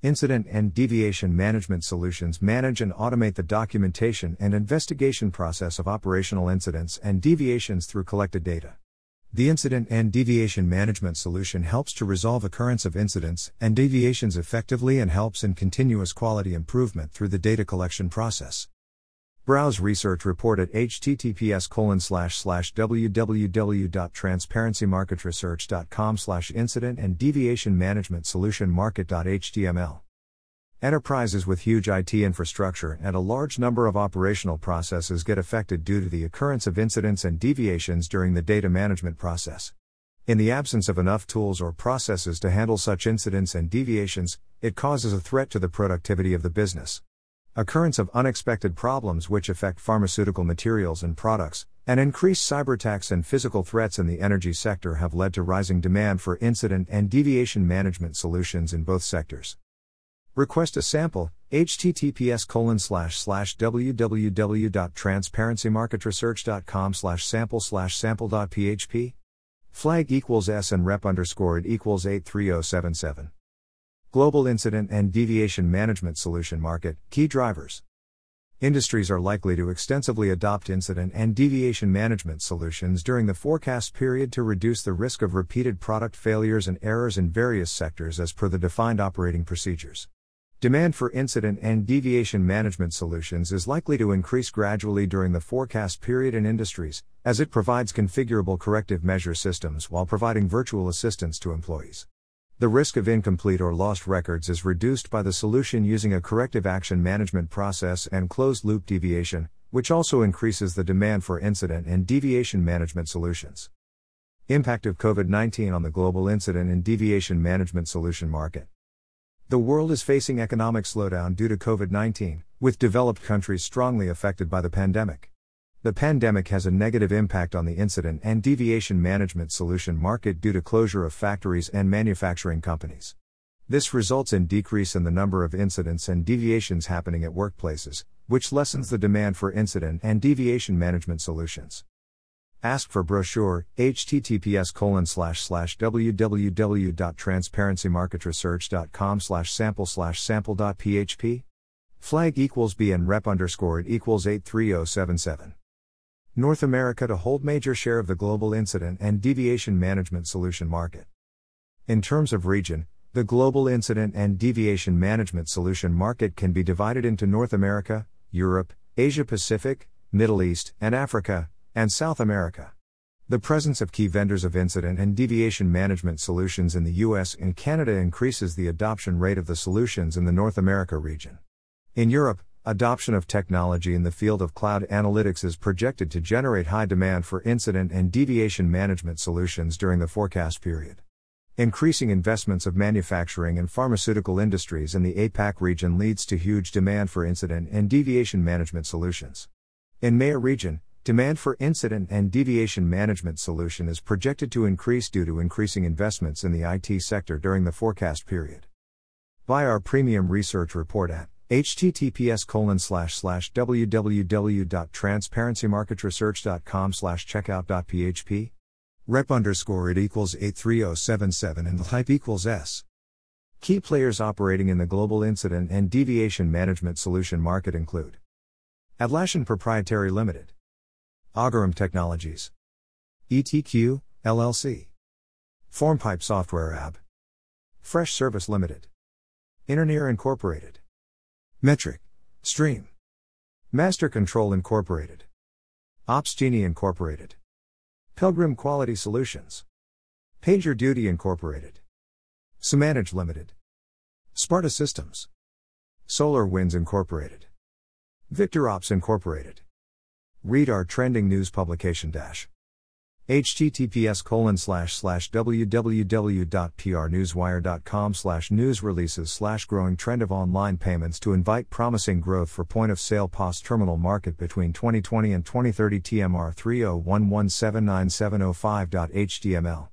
Incident and Deviation Management Solutions manage and automate the documentation and investigation process of operational incidents and deviations through collected data. The Incident and Deviation Management Solution helps to resolve occurrence of incidents and deviations effectively and helps in continuous quality improvement through the data collection process. Browse research report at https://www.transparencymarketresearch.com/incident-and-deviation-management-solution-market.html. Enterprises with huge IT infrastructure and a large number of operational processes get affected due to the occurrence of incidents and deviations during the data management process. In the absence of enough tools or processes to handle such incidents and deviations, it causes a threat to the productivity of the business. Occurrence of unexpected problems which affect pharmaceutical materials and products, and increased cyberattacks and physical threats in the energy sector have led to rising demand for incident and deviation management solutions in both sectors. Request a sample, https://www.transparencymarketresearch.com/sample/sample.php. flag =s and rep_it = 83077. Global Incident and Deviation Management Solution Market, Key Drivers. Industries are likely to extensively adopt incident and deviation management solutions during the forecast period to reduce the risk of repeated product failures and errors in various sectors as per the defined operating procedures. Demand for incident and deviation management solutions is likely to increase gradually during the forecast period in industries, as it provides configurable corrective measure systems while providing virtual assistance to employees. The risk of incomplete or lost records is reduced by the solution using a corrective action management process and closed-loop deviation, which also increases the demand for incident and deviation management solutions. Impact of COVID-19 on the global incident and deviation management solution market. The world is facing economic slowdown due to COVID-19, with developed countries strongly affected by the pandemic. The pandemic has a negative impact on the incident and deviation management solution market due to closure of factories and manufacturing companies. This results in decrease in the number of incidents and deviations happening at workplaces, which lessens the demand for incident and deviation management solutions. Ask for brochure, https://www.transparencymarketresearch.com/sample/sample.php. flag =b and rep_it = 83077. North America to hold major share of the global incident and deviation management solution market. In terms of region, the global incident and deviation management solution market can be divided into North America, Europe, Asia Pacific, Middle East, and Africa, and South America. The presence of key vendors of incident and deviation management solutions in the US and Canada increases the adoption rate of the solutions in the North America region. In Europe, adoption of technology in the field of cloud analytics is projected to generate high demand for incident and deviation management solutions during the forecast period. Increasing investments of manufacturing and pharmaceutical industries in the APAC region leads to huge demand for incident and deviation management solutions. In MEA region, demand for incident and deviation management solution is projected to increase due to increasing investments in the IT sector during the forecast period. Buy our premium research report at https://www.transparencymarketresearch.com/checkout.php. rep_it = 83077 and type =s. Key players operating in the global incident and deviation management solution market include Atlassian Proprietary Limited, Augurum Technologies, ETQ, LLC, Formpipe Software AB, Fresh Service Limited, Interneer Incorporated, Metric Stream Master Control Incorporated, Ops Genie Incorporated, Pilgrim Quality Solutions, Pager Duty Incorporated, Samanage Limited, Sparta Systems, Solar Winds Incorporated, Victor Ops Incorporated. Read our trending news publication dash https://www.prnewswire.com/news-releases/growing trend of online payments to invite promising growth for point-of-sale POS terminal market between 2020 and 2030 TMR 301179705.html.